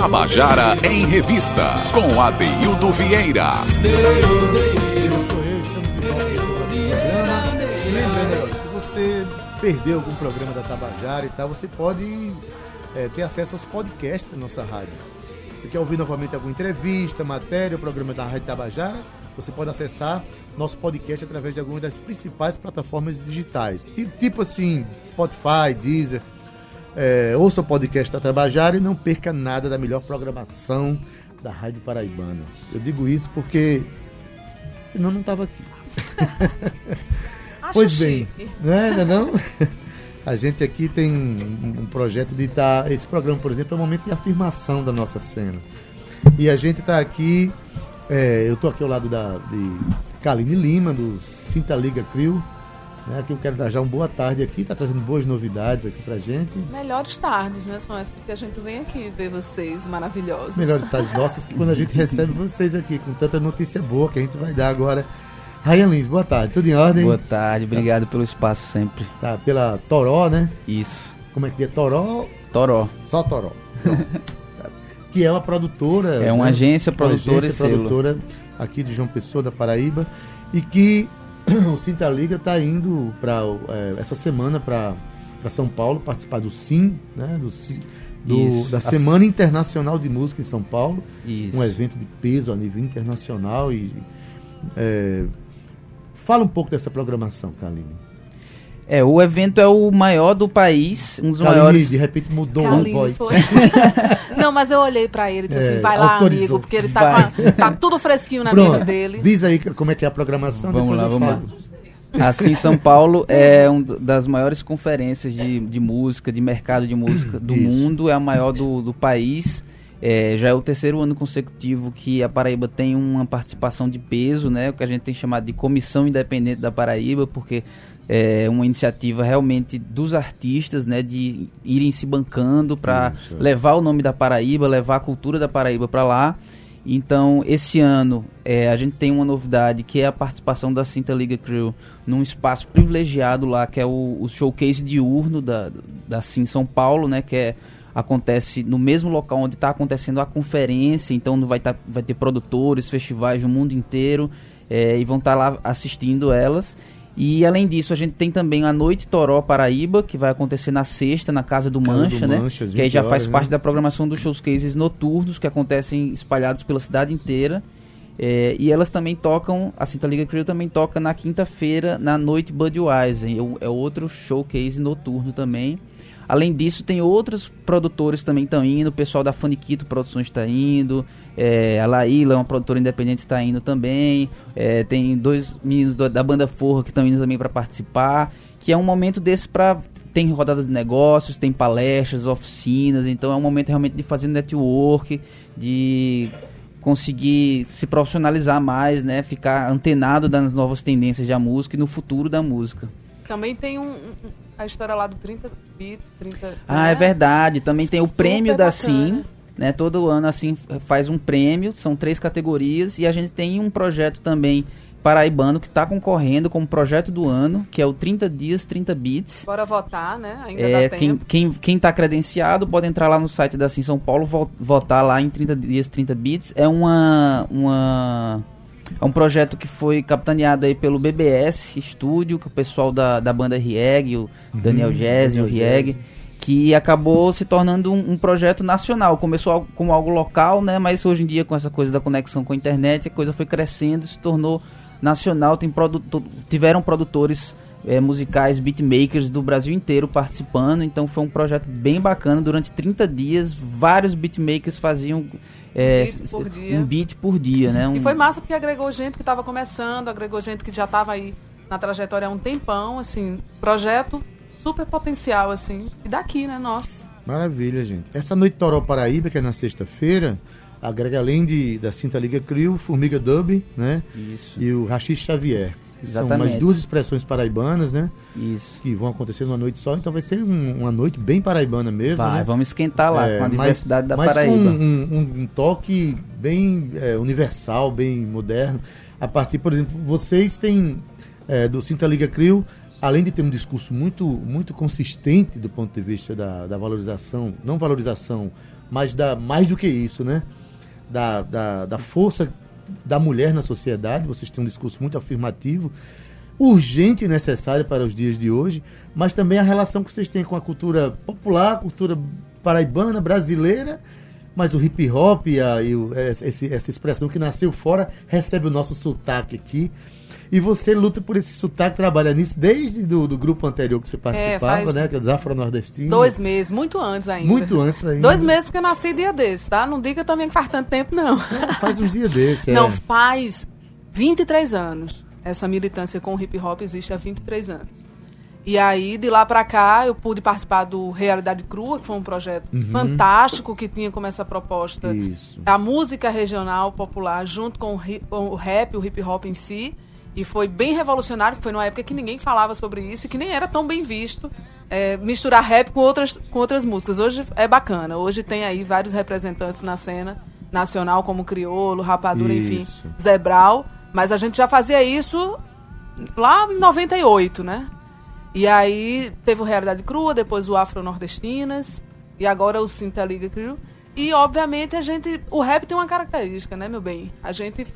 Tabajara em Revista, com Deildo Vieira. Eu sou eu, estamos de volta aqui no próximo programa. E lembrando, se você perdeu algum programa da Tabajara e tal, você pode ter acesso aos podcasts da nossa rádio. Se quer ouvir novamente alguma entrevista, matéria, o programa da Rádio Tabajara, você pode acessar nosso podcast através de algumas das principais plataformas digitais. Tipo assim, Spotify, Deezer. Ouça o podcast da Tabajara e não perca nada da melhor programação da Rádio Paraibana. Eu digo isso porque senão não estava aqui. Pois bem, não é? A gente aqui tem um projeto de estar... Esse programa, por exemplo, é um momento de afirmação da nossa cena. E a gente está aqui... eu estou aqui ao lado de Kaline Lima, do Sinta Liga Crew. Que eu quero dar já uma boa tarde aqui, está trazendo boas novidades aqui pra gente. Melhores tardes, né? São essas que a gente vem aqui ver vocês maravilhosos. Melhores tardes nossas que quando a gente recebe vocês aqui, com tanta notícia boa que a gente vai dar agora. Rainha Lins, boa tarde, tudo em ordem? Boa tarde, obrigado pelo espaço sempre. Tá, pela Toró, né? Isso. Como é que é? Toró? Toró. Só Toró. Que é uma produtora. É uma agência produtora, uma agência e produtora selo aqui de João Pessoa, da Paraíba, e que o Sinta Liga está indo para essa semana para São Paulo participar do SIM, né? da Semana Internacional de Música em São Paulo. Isso. Um evento de peso a nível internacional. E fala um pouco dessa programação, Kaline. O evento é o maior do país, um dos Kaline, maiores... de repente mudou a voz. Não, mas eu olhei pra ele e disse assim, vai lá, autorizou, amigo, porque ele tá tudo fresquinho na mente dele. Diz aí como é que é a programação. Vamos lá. Assim, São Paulo é uma das maiores conferências de música, de mercado de música do mundo, é a maior do país. Já é o terceiro ano consecutivo que a Paraíba tem uma participação de peso, né? O que a gente tem chamado de Comissão Independente da Paraíba, porque é uma iniciativa realmente dos artistas, né? De irem se bancando para levar o nome da Paraíba, levar a cultura da Paraíba para lá. Então, esse ano a gente tem uma novidade, que é a participação da Sinta Liga Crew num espaço privilegiado lá, que é o showcase diurno da Sim São Paulo, né? Que acontece no mesmo local onde está acontecendo a conferência, então vai ter produtores, festivais do mundo inteiro, e vão estar lá assistindo elas. E além disso, a gente tem também a Noite Toró Paraíba, que vai acontecer na sexta, na Casa do Mancha, né? Que aí já faz parte da programação dos showcases noturnos, que acontecem espalhados pela cidade inteira. E elas também tocam, a Sinta Liga Crew também toca na quinta-feira, na Noite Budweiser, é outro showcase noturno também. Além disso, tem outros produtores também estão indo, o pessoal da Funiquito Produções está indo, a Laila, uma produtora independente, está indo também, tem dois meninos da banda Forra que estão indo também para participar, que é um momento desse para... Tem rodadas de negócios, tem palestras, oficinas, então é um momento realmente de fazer network, de conseguir se profissionalizar mais, né, ficar antenado das novas tendências da música e no futuro da música. Também tem a história lá do 30 Bits, 30... Ah, é verdade. Também tem o prêmio da Sim, né? Todo ano a Sim faz um prêmio, são 3 categorias, e a gente tem um projeto também paraibano que está concorrendo como projeto do ano, que é o 30 Dias 30 Bits. Bora votar, né? Ainda dá tempo. Quem está credenciado pode entrar lá no site da Sim São Paulo, votar lá em 30 Dias 30 Bits. É um projeto que foi capitaneado aí pelo BBS Estúdio, que o pessoal da banda Rieg, o Daniel Jazz e o Rieg, que acabou se tornando um projeto nacional. Começou como algo local, né? Mas hoje em dia, com essa coisa da conexão com a internet, a coisa foi crescendo, se tornou nacional. Tiveram produtores musicais, beatmakers do Brasil inteiro participando, então foi um projeto bem bacana. Durante 30 dias, vários beatmakers faziam um beat por dia, né? E foi massa porque agregou gente que estava começando, agregou gente que já estava aí na trajetória há um tempão, assim, projeto super potencial, assim, e daqui, né, nossa. Maravilha, gente. Essa Noite Toró Paraíba, que é na sexta-feira, agrega além da Sinta Liga Crew, Formiga Dub, né? Isso. E o Rachid Xavier. Exatamente. São mais 2 expressões paraibanas, né? Isso. Que vão acontecer numa noite só, então vai ser uma noite bem paraibana mesmo. Né? Vamos esquentar lá com a diversidade da Paraíba. Mas com um toque bem universal, bem moderno. A partir, por exemplo, vocês têm do Sinta Liga Crew além de ter um discurso muito, muito consistente do ponto de vista da valorização, não valorização, mas da mais do que isso, né? Da força da mulher na sociedade, vocês têm um discurso muito afirmativo, urgente e necessário para os dias de hoje, mas também a relação que vocês têm com a cultura popular, a cultura paraibana, brasileira, mas o hip hop essa expressão que nasceu fora recebe o nosso sotaque aqui. E você luta por esse sotaque, trabalha nisso desde do grupo anterior que você participava, né? Que é dos afro-nordestinos. 2 meses, muito antes ainda. 2 meses porque eu nasci dia desse, tá? Não diga também que faz tanto tempo, não. É, faz uns dias desses, Não, faz 23 anos. Essa militância com o hip-hop existe há 23 anos. E aí, de lá pra cá, eu pude participar do Realidade Crua, que foi um projeto fantástico, que tinha como essa proposta a música regional popular junto com o rap, o hip-hop em si. E foi bem revolucionário, foi numa época que ninguém falava sobre isso, que nem era tão bem visto misturar rap com outras músicas. Hoje é bacana, hoje tem aí vários representantes na cena nacional, como Criolo, Rapadura, enfim, Zé Brau. Mas a gente já fazia isso lá em 98, né? E aí teve o Realidade Crua, depois o Afro Nordestinas, e agora o Sinta Liga Crew. E, obviamente, o rap tem uma característica, né, meu bem? A gente...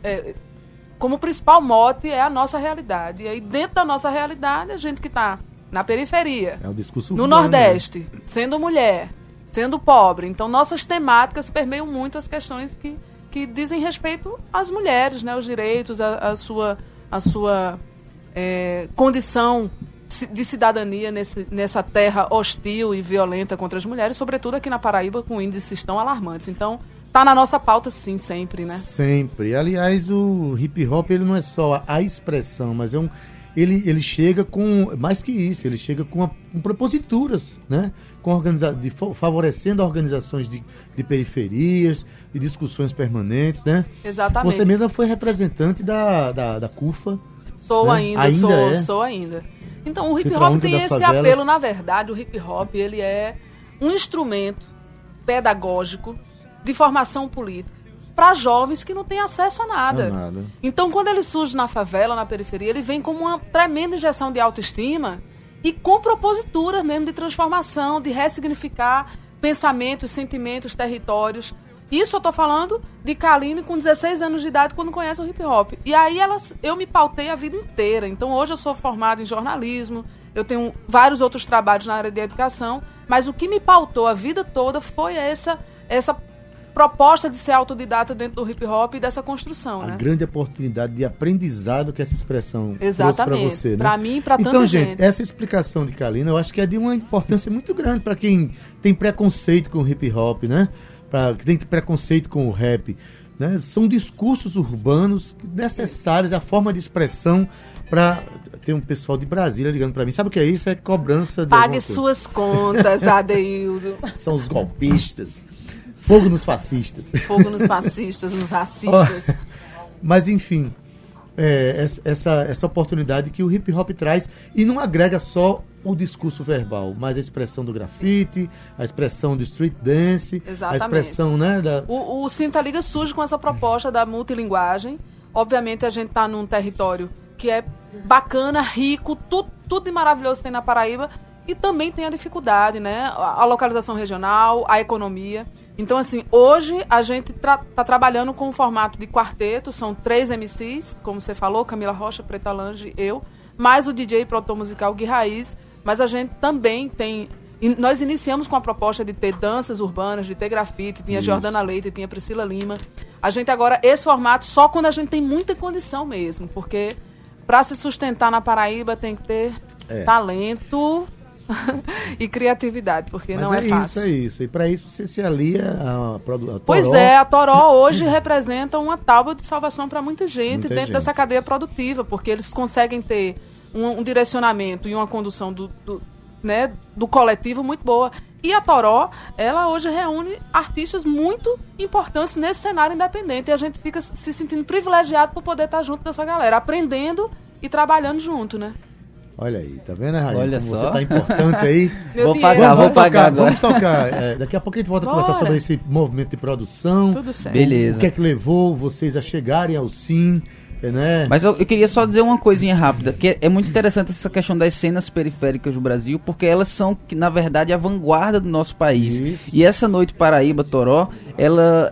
como principal mote é a nossa realidade. E aí, dentro da nossa realidade, a gente que está na periferia, é o discurso no Nordeste, sendo mulher, sendo pobre. Então, nossas temáticas permeiam muito as questões que dizem respeito às mulheres, né? Os direitos, a sua condição de cidadania nessa terra hostil e violenta contra as mulheres, sobretudo aqui na Paraíba, com índices tão alarmantes. Então, tá na nossa pauta, sim, sempre, né? Sempre. Aliás, o hip-hop, ele não é só a expressão, mas ele chega com, mais que isso, ele chega com proposituras, né? Favorecendo organizações de periferias, de discussões permanentes, né? Exatamente. Você mesma foi representante da CUFA. Sou, né? Ainda. Então, o hip-hop tem esse apelo, na verdade, o hip-hop, ele é um instrumento pedagógico de formação política, para jovens que não têm acesso a nada. Então, quando ele surge na favela, na periferia, ele vem como uma tremenda injeção de autoestima e com propositura mesmo de transformação, de ressignificar pensamentos, sentimentos, territórios. Isso eu estou falando de Kaline com 16 anos de idade, quando conhece o hip-hop. E aí eu me pautei a vida inteira. Então, hoje eu sou formada em jornalismo, eu tenho vários outros trabalhos na área de educação, mas o que me pautou a vida toda foi essa proposta de ser autodidata dentro do hip-hop e dessa construção, né? A grande oportunidade de aprendizado que essa expressão trouxe para você, né? Para mim e para tanta gente. Então, gente, essa explicação de Kaline, eu acho que é de uma importância muito grande para quem tem preconceito com o hip-hop, né? Para quem tem preconceito com o rap, né? São discursos urbanos necessários, a forma de expressão para... Tem um pessoal de Brasília ligando para mim. Sabe o que é isso? É cobrança de pague suas contas, Adeildo. São os golpistas. Fogo nos fascistas. Fogo nos fascistas, nos racistas. Mas, enfim, essa oportunidade que o hip-hop traz, e não agrega só o discurso verbal, mas a expressão do grafite, a expressão do street dance. Exatamente. A expressão, né? O Sinta Liga surge com essa proposta da multilinguagem. Obviamente, a gente está num território que é bacana, rico, tudo de maravilhoso tem na Paraíba, e também tem a dificuldade, né? A localização regional, a economia. Então, assim, hoje a gente tá trabalhando com o formato de quarteto, são 3 MCs, como você falou, Camila Rocha, Preta Lange, eu, mais o DJ e produtor musical Gui Raiz, mas a gente também tem... Nós iniciamos com a proposta de ter danças urbanas, de ter grafite, tinha Jordana Leite, tinha Priscila Lima. A gente agora, esse formato, só quando a gente tem muita condição mesmo, porque para se sustentar na Paraíba tem que ter talento... e criatividade, porque mas não é fácil. Mas é isso. E para isso você se alia a Toró. Pois é, a Toró hoje representa uma tábua de salvação para muita gente dessa cadeia produtiva, porque eles conseguem ter um direcionamento e uma condução do coletivo muito boa. E a Toró, ela hoje reúne artistas muito importantes nesse cenário independente, e a gente fica se sentindo privilegiado por poder estar junto dessa galera, aprendendo e trabalhando junto, né? Olha aí, tá vendo, Ryan? Olha como só. Você tá importante aí. Vou pagar agora. Vamos tocar. Daqui a pouco a gente volta a conversar sobre esse movimento de produção. Tudo certo. Beleza. O que é que levou vocês a chegarem ao Sim? né? Mas eu queria só dizer uma coisinha rápida, que é muito interessante essa questão das cenas periféricas do Brasil, porque elas são, na verdade, a vanguarda do nosso país. Isso. E essa noite Paraíba, Toró, ela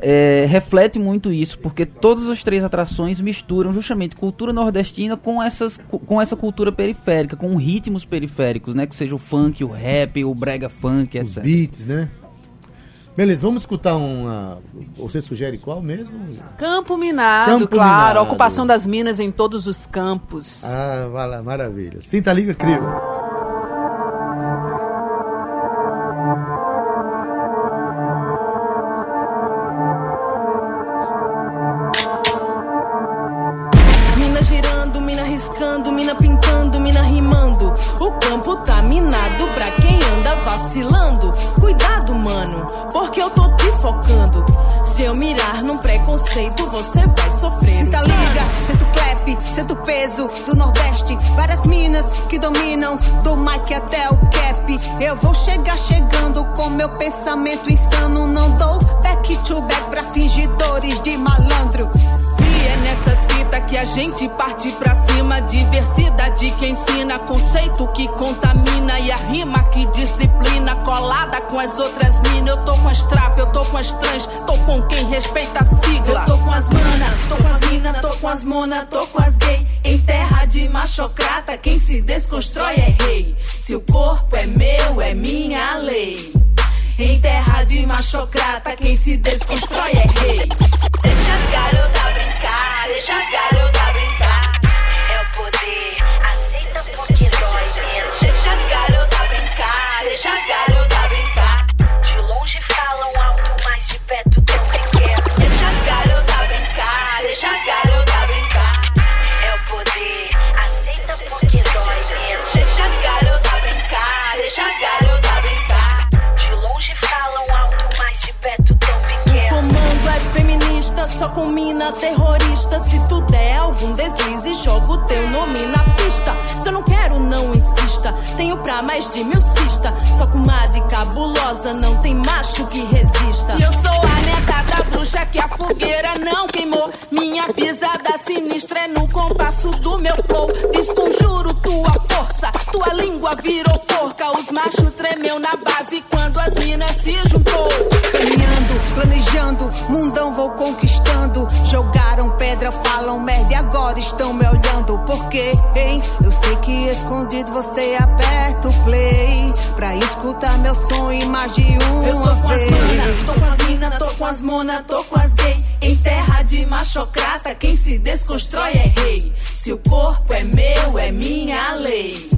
reflete muito isso, porque todas as três atrações misturam justamente cultura nordestina com essa cultura periférica, com ritmos periféricos, né? Que seja o funk, o rap, o brega funk, etc. Os beats, né? Beleza, vamos escutar uma... Você sugere qual mesmo? Campo Minado, Campo claro. Minado. Ocupação das minas em todos os campos. Ah, vai lá, maravilha. Sinta Liga Crew. Mina girando, mina riscando, mina pintando, mina rimando. O campo tá minado pra quem anda vacilando. Cuidado, mano, porque eu tô te focando. Se eu mirar num preconceito, você vai sofrer. Sinta liga, sinto clap, sinto peso do Nordeste. Várias minas que dominam, do mic até o cap. Eu vou chegar chegando com meu pensamento insano. Não dou back to back pra fingidores de malandro. E é nessas fitas que a gente parte pra cima. Diversidade que ensina, conceito que contamina. E a rima que disciplina, colada com as outras mina. Eu tô com as trap, eu tô com as trans, tô com quem respeita a sigla. Eu tô com as mana, tô com as mina, tô com as mona, tô com as gay. Em terra de machocrata, quem se desconstrói é rei. Se o corpo é meu, é minha lei. Em terra de machocrata, quem se desconstrói é rei. Deixa as garotas brincar, deixa as garotas brincar. É o poder, aceita porque dói menos. Deixa as garotas brincar, deixa as garotas brincar. De longe falam alto, mas de perto tão pequenos. Deixa as garotas brincar, deixa as garotas brincar. É o poder, aceita porque dói menos. Deixa as garotas brincar, deixa as garotas brincar. De longe falam alto, mas de perto tão pequenos. O comando é feminista, só com mina terrorista. Se tu der algum deslize, jogo teu nome na pista. Se eu não quero, não insista. Tenho pra mais de 1000 cista. Só com comadre cabulosa, não tem macho que resista. Eu sou a neta da bruxa que a fogueira não queimou. Minha pisada sinistra é no compasso do meu flow. Desconjuro tua força, tua língua virou porca. Os machos tremeu na base quando as minas se juntou. Caminhando, planejando, mundão vou conquistando. Jogaram pedra, falam merda e agora estão me olhando. Por quê, hein? Eu sei que escondido você aperta o play pra escutar meu som e mais de uma eu tô com vez. As mana, tô com as mina, tô com as mona, tô com as gay. Em terra de machocrata, quem se desconstrói é rei. Se o corpo é meu, é minha lei.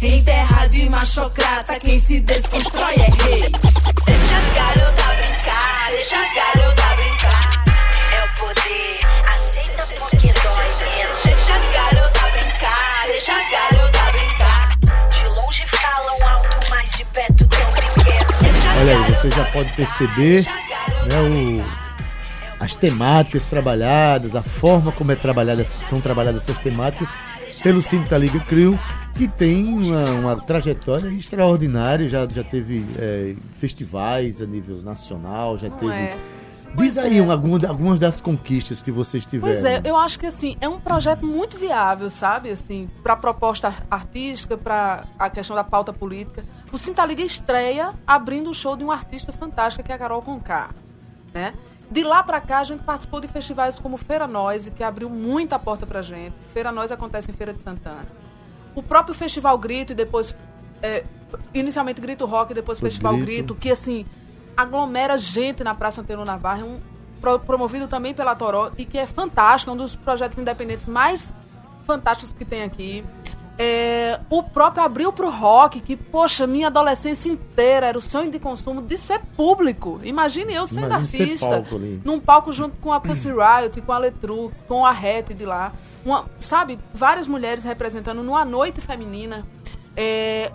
Em terra de machocrata, quem se desconstrói é rei. Deixa as garotas brincar, deixa as garotas brincar. É o poder, aceita porque dói menos. Deixa as garotas brincar, deixa as garotas brincar. De longe falam alto, mas de perto tão pequenos. Olha aí, você já pode perceber, né, as temáticas trabalhadas, a forma como são trabalhadas essas temáticas pelo Sinta Liga Crew, que tem uma trajetória extraordinária, já teve festivais a nível nacional, já teve... Diz aí algumas das conquistas que vocês tiveram. Pois é, eu acho que assim, é um projeto muito viável, sabe? Assim, para a proposta artística, para a questão da pauta política. O Sinta Liga estreia abrindo o show de uma artista fantástica, que é a Carol Conká, né? De lá pra cá, a gente participou de festivais como Feira Noize, que abriu muita porta pra gente. Feira Noize acontece em Feira de Santana. O próprio Festival Grito, e depois... inicialmente Grito Rock, e depois Festival Grito, que assim... aglomera gente na Praça Antenor Navarro, promovido também pela Toró, e que é fantástico, um dos projetos independentes mais fantásticos que tem aqui. O próprio Abril Pro Rock, que, poxa, minha adolescência inteira era o sonho de consumo de ser público. Imagine eu sendo artista, palco, num palco junto com a Pussy Riot, com a Letrux, com a Rete de lá. Sabe, várias mulheres representando numa noite feminina.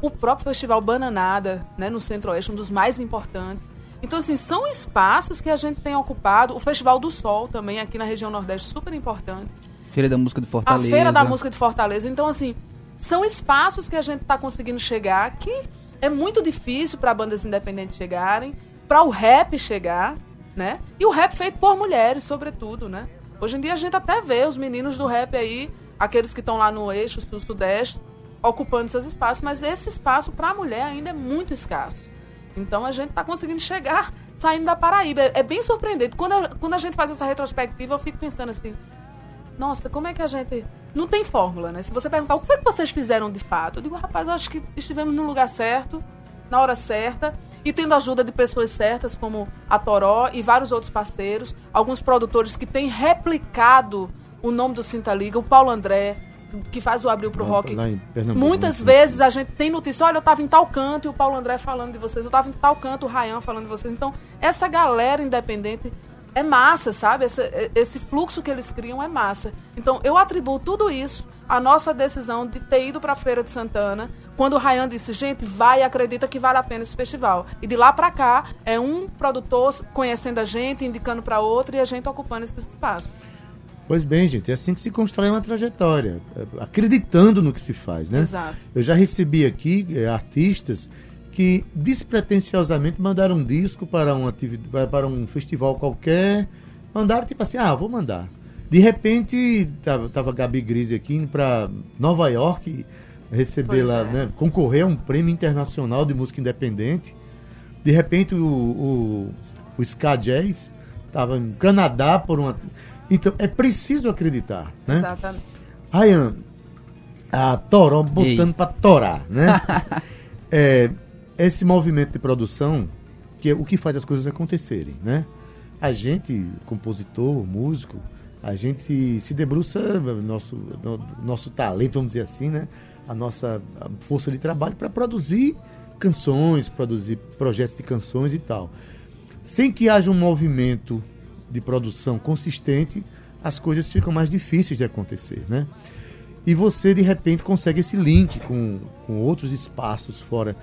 O próprio Festival Bananada, né, no Centro-Oeste, um dos mais importantes. Então, assim, são espaços que a gente tem ocupado. O Festival do Sol também, aqui na região Nordeste, super importante. Feira da Música de Fortaleza. A Feira da Música de Fortaleza. Então, assim, são espaços que a gente está conseguindo chegar, que é muito difícil para bandas independentes chegarem, para o rap chegar, né? E o rap feito por mulheres, sobretudo, né? Hoje em dia a gente até vê os meninos do rap aí, aqueles que estão lá no eixo sul-sudeste, ocupando seus espaços, mas esse espaço para a mulher ainda é muito escasso. Então a gente está conseguindo chegar saindo da Paraíba. É bem surpreendente. Quando a gente faz essa retrospectiva, eu fico pensando assim, nossa, como é que a gente... Não tem fórmula, né? Se você perguntar o que foi que vocês fizeram de fato, eu digo, rapaz, eu acho que estivemos no lugar certo, na hora certa, e tendo a ajuda de pessoas certas, como a Toró e vários outros parceiros, alguns produtores que têm replicado o nome do Sinta Liga, o Paulo André, que faz o Abril Pro Rock. Muitas vezes a gente tem notícia, olha, eu estava em tal canto e o Paulo André falando de vocês, eu estava em tal canto, o Ryan falando de vocês. Então, essa galera independente... é massa, sabe? Esse fluxo que eles criam é massa. Então, eu atribuo tudo isso à nossa decisão de ter ido para a Feira de Santana, quando o Ryan disse, gente, vai, acredita que vale a pena esse festival. E de lá para cá, é um produtor conhecendo a gente, indicando para outro, e a gente ocupando esse espaço. Pois bem, gente, é assim que se constrói uma trajetória, acreditando no que se faz, né? Exato. Eu já recebi aqui artistas que despretensiosamente mandaram um disco para para um festival qualquer, mandaram tipo assim, vou mandar. De repente, tava a Gabi Grise aqui indo para Nova York receber lá, né, concorrer a um prêmio internacional de música independente. De repente, o Ska Jazz estava no Canadá por uma... Então, é preciso acreditar, né? Exatamente. Ryan, a Toró botando para torar, né? Esse movimento de produção, que é o que faz as coisas acontecerem, né? A gente, compositor, músico, a gente se debruça nosso talento, vamos dizer assim, né? A nossa força de trabalho para produzir canções, produzir projetos de canções e tal. Sem que haja um movimento de produção consistente, as coisas ficam mais difíceis de acontecer, né? E você, de repente, consegue esse link com outros espaços fora...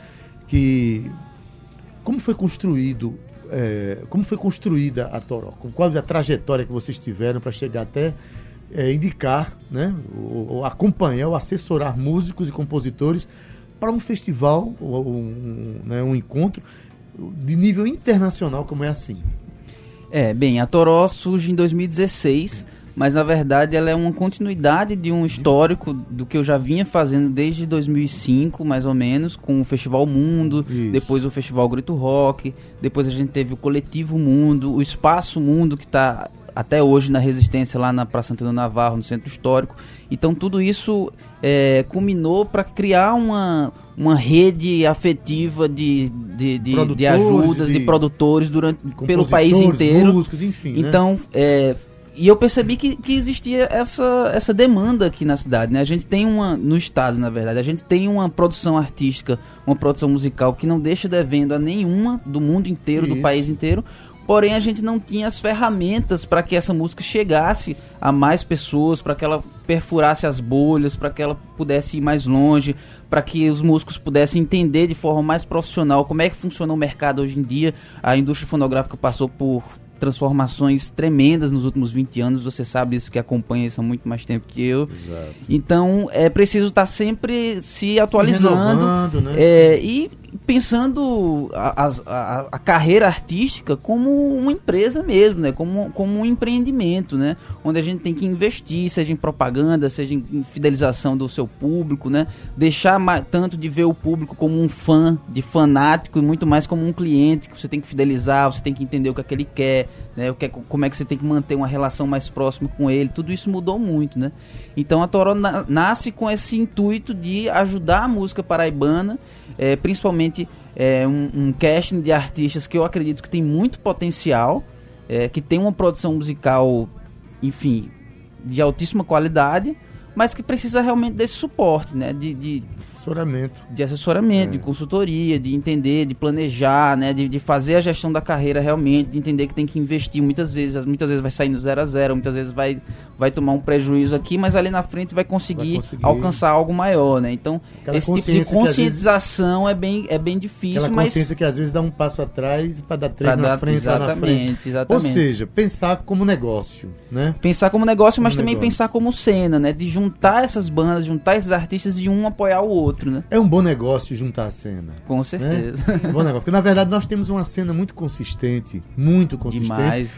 como foi construída a Toró? Qual a trajetória que vocês tiveram para chegar até indicar, né, ou acompanhar, ou assessorar músicos e compositores para um festival, ou um encontro de nível internacional, como é assim? A Toró surge em 2016, mas na verdade ela é uma continuidade de um histórico do que eu já vinha fazendo desde 2005, mais ou menos, com o Festival Mundo, isso, depois o Festival Grito Rock, depois a gente teve o Coletivo Mundo, o Espaço Mundo, que está até hoje na Resistência, lá na Praça Antenor Navarro, no Centro Histórico. Então tudo isso culminou para criar uma rede afetiva de ajudas, de produtores pelo país inteiro. Músicos, enfim, então, né? E eu percebi que existia essa demanda aqui na cidade, né? A gente tem no estado, na verdade, a gente tem uma produção artística, uma produção musical que não deixa devendo a nenhuma do mundo inteiro, isso, do país inteiro, porém a gente não tinha as ferramentas para que essa música chegasse a mais pessoas, para que ela perfurasse as bolhas, para que ela pudesse ir mais longe, para que os músicos pudessem entender de forma mais profissional como é que funciona o mercado hoje em dia. A indústria fonográfica passou por transformações tremendas nos últimos 20 anos, você sabe isso, que acompanha isso há muito mais tempo que eu. Exato. Então é preciso estar sempre se atualizando, se, né? E pensando a carreira artística como uma empresa mesmo, né? Como um empreendimento, né? Onde a gente tem que investir, seja em propaganda, seja em fidelização do seu público, né? Deixar tanto de ver o público como um fã, de fanático, e muito mais como um cliente que você tem que fidelizar, você tem que entender o que é que ele quer, né? Como é que você tem que manter uma relação mais próxima com ele. Tudo isso mudou muito, né? Então a Toró nasce com esse intuito de ajudar a música paraibana, principalmente um casting de artistas que eu acredito que tem muito potencial, que tem uma produção musical, enfim, de altíssima qualidade, mas que precisa realmente desse suporte, né? De assessoramento. De assessoramento, de consultoria, de entender, de planejar, né? De fazer a gestão da carreira realmente, de entender que tem que investir muitas vezes vai sair no 0 a 0, muitas vezes vai tomar um prejuízo aqui, mas ali na frente vai conseguir alcançar algo maior, né? Então, aquela esse tipo de conscientização vezes, é bem difícil, aquela consciência que às vezes dá um passo atrás para dar três na frente, lá na frente. Exatamente. Ou seja, pensar como negócio, né? Pensar como negócio, mas também pensar como cena, né? De juntar essas bandas, juntar esses artistas e um apoiar o outro, né? É um bom negócio juntar a cena. Com certeza. Né? É um bom negócio. Porque, na verdade, nós temos uma cena muito consistente, Demais.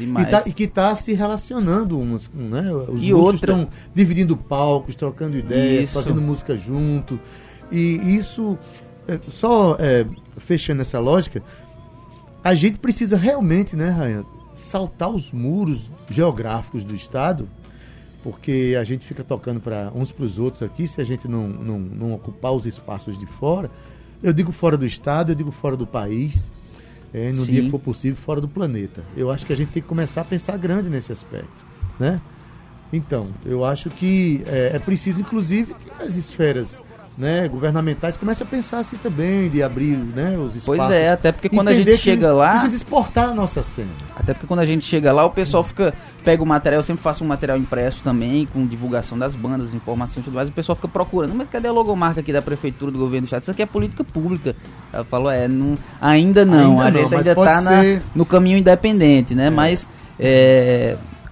E que está se relacionando umas com, né? Os músicos estão dividindo palcos, trocando ideias, fazendo música junto. E isso, fechando essa lógica, a gente precisa realmente, né, Ryan, saltar os muros geográficos do estado, porque a gente fica tocando para uns para os outros aqui, se a gente não ocupar os espaços de fora, eu digo fora do estado, eu digo fora do país, no dia que for possível, fora do planeta. Eu acho que a gente tem que começar a pensar grande nesse aspecto, né? Então, eu acho que é preciso, inclusive, que as esferas, né, governamentais comece a pensar assim também, de abrir, né, os espaços. Pois é, até porque quando a gente chega lá, precisa exportar a nossa cena. Até porque quando a gente chega lá, o pessoal pega o material, eu sempre faço um material impresso também, com divulgação das bandas, informações e tudo mais, o pessoal fica procurando, mas cadê a logomarca aqui da prefeitura, do governo do estado? Isso aqui é política pública. Ela falou, ainda não, ainda tá no caminho independente, né, mas...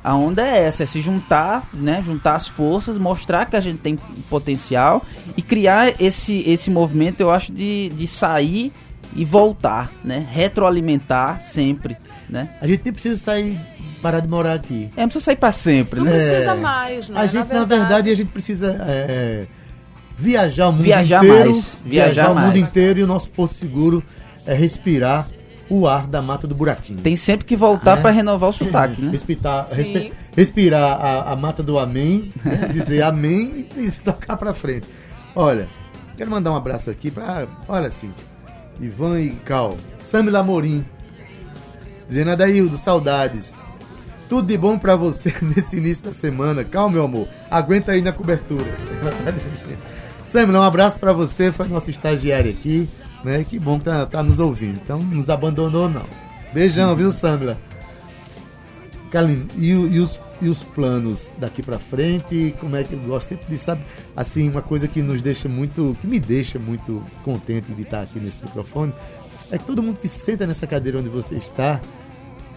A onda é essa, é se juntar, né? Juntar as forças, mostrar que a gente tem potencial e criar esse movimento, eu acho, de sair e voltar, né? Retroalimentar sempre, né? A gente nem precisa parar de morar aqui. Não precisa sair para sempre, né? Não precisa mais, né? A gente, na verdade, a gente precisa viajar o mundo inteiro. Viajar o mundo inteiro, e o nosso porto seguro é respirar o ar da mata do buraquinho. Tem sempre que voltar para renovar o sotaque, né? Respirar a mata do amém, né? Dizer amém e tocar para frente. Olha, quero mandar um abraço aqui para... Olha, Cíntia, Ivan e Cal, Sami Lamorim, dizendo, Adaildo, saudades. Tudo de bom para você nesse início da semana. Calma, meu amor. Aguenta aí na cobertura. Sami, um abraço para você. Foi nosso estagiário aqui. Né? Que bom que tá nos ouvindo. Então, não nos abandonou, não. Beijão, viu, Samila? Kaline, e os planos daqui pra frente? Como é que eu gosto sempre de saber? Assim, uma coisa que me deixa muito contente de estar aqui nesse microfone é que todo mundo que senta nessa cadeira onde você está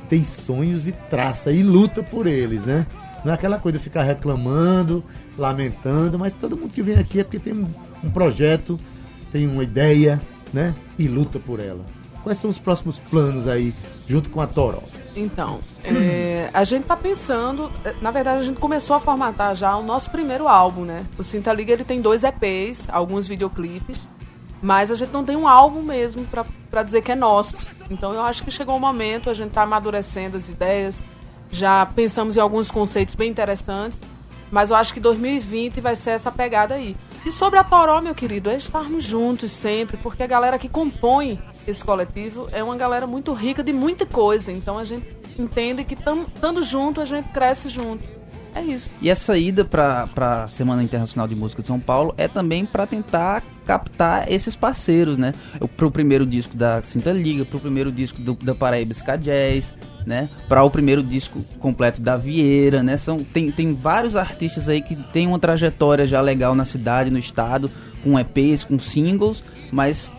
tem sonhos e traça e luta por eles, né? Não é aquela coisa de ficar reclamando, lamentando, mas todo mundo que vem aqui é porque tem um projeto, tem uma ideia, né? E luta por ela. Quais são os próximos planos aí, junto com a Toró? Então, a gente tá pensando... Na verdade, a gente começou a formatar já o nosso primeiro álbum, né? O Sinta Liga, ele tem 2 EPs, alguns videoclipes, mas a gente não tem um álbum mesmo para dizer que é nosso. Então, eu acho que chegou o momento, a gente tá amadurecendo as ideias, já pensamos em alguns conceitos bem interessantes, mas eu acho que 2020 vai ser essa pegada aí. E sobre a Toró, meu querido, é estarmos juntos sempre, porque a galera que compõe esse coletivo é uma galera muito rica de muita coisa, então a gente entende que estando junto, a gente cresce junto. É isso. E essa ida para a Semana Internacional de Música de São Paulo é também para tentar captar esses parceiros, né? Pro primeiro disco da Sinta Liga, pro primeiro disco da Paraíba Ska Jazz, né? Para o primeiro disco completo da Vieira, né? Tem vários artistas aí que tem uma trajetória já legal na cidade, no estado, com EPs, com singles, mas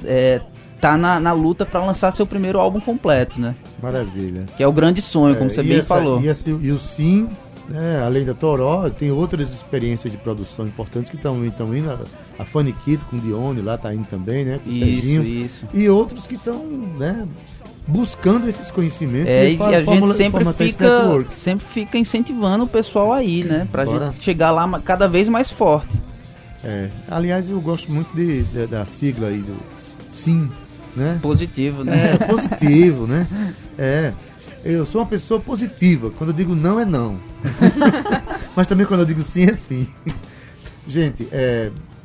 tá na luta para lançar seu primeiro álbum completo, né? Maravilha. Que é o grande sonho, como você bem falou. E o Sim, né? Além da Toró, tem outras experiências de produção importantes que estão indo. A Funiquito com o Dione lá tá indo também, né? Com o Serginho. Isso. E outros que estão, né, buscando esses conhecimentos. E a gente sempre fica incentivando o pessoal aí, né? Pra gente chegar lá cada vez mais forte. Aliás, eu gosto muito da sigla aí do Sim, né? Positivo, né? Positivo, né? Eu sou uma pessoa positiva. Quando eu digo não, é não. Mas também quando eu digo sim, é sim. Gente,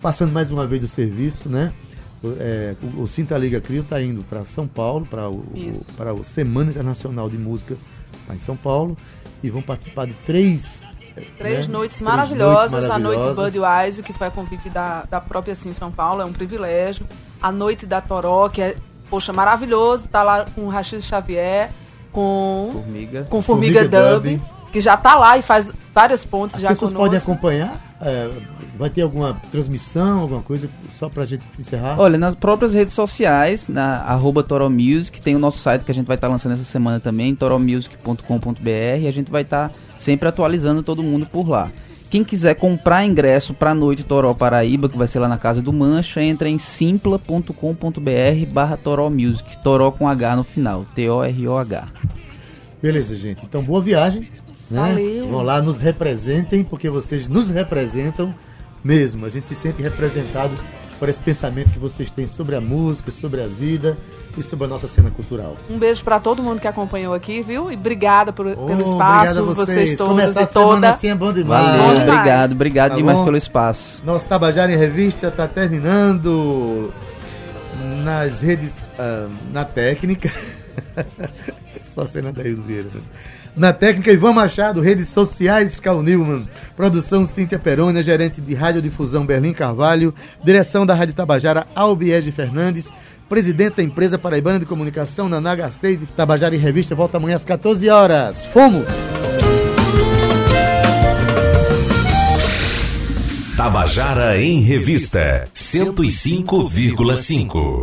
passando mais uma vez o serviço, né? O Sinta Liga Crew está indo para São Paulo, para a Semana Internacional de Música lá em São Paulo, e vão participar de 3 noites maravilhosas. A Noite Budweiser, que foi a convite da própria Sim São Paulo, é um privilégio. A Noite da Toró, que é, poxa, maravilhoso, está lá com o Rachid Xavier, com Formiga, Dub, que já está lá e faz várias pontes. As já pessoas conosco. Podem acompanhar? Vai ter alguma transmissão, alguma coisa, só pra gente encerrar? Olha, nas próprias redes sociais, na @ Toro Music, tem o nosso site que a gente vai estar lançando essa semana também, toromusic.com.br, a gente vai estar sempre atualizando todo mundo por lá. Quem quiser comprar ingresso para a Noite Toró Paraíba, que vai ser lá na Casa do Mancha, entra em simpla.com.br/Toró Music. Toró com H no final, T-O-R-O-H. Beleza, gente. Então, boa viagem. Né? Valeu. Vão lá, nos representem, porque vocês nos representam mesmo. A gente se sente representado por esse pensamento que vocês têm sobre a música, sobre a vida e sobre a nossa cena cultural. Um beijo para todo mundo que acompanhou aqui, viu? E obrigada pelo espaço, obrigado a vocês todos. Começar a semana assim é bom demais. Valeu, bom demais. Obrigado tá demais bom? Pelo espaço. Nosso Tabajara em Revista está terminando nas redes, na técnica. Só a cena da Deildo Vieira, né? Na técnica, Ivan Machado, redes sociais, Cal Newman, produção Cíntia Perônia, gerente de radiodifusão Berlim Carvalho, direção da Rádio Tabajara, Albiege Fernandes, presidente da empresa Paraibana de Comunicação, Nanaga 6, Tabajara em Revista, volta amanhã às 14 horas. Fomos! Tabajara em Revista, 105,5.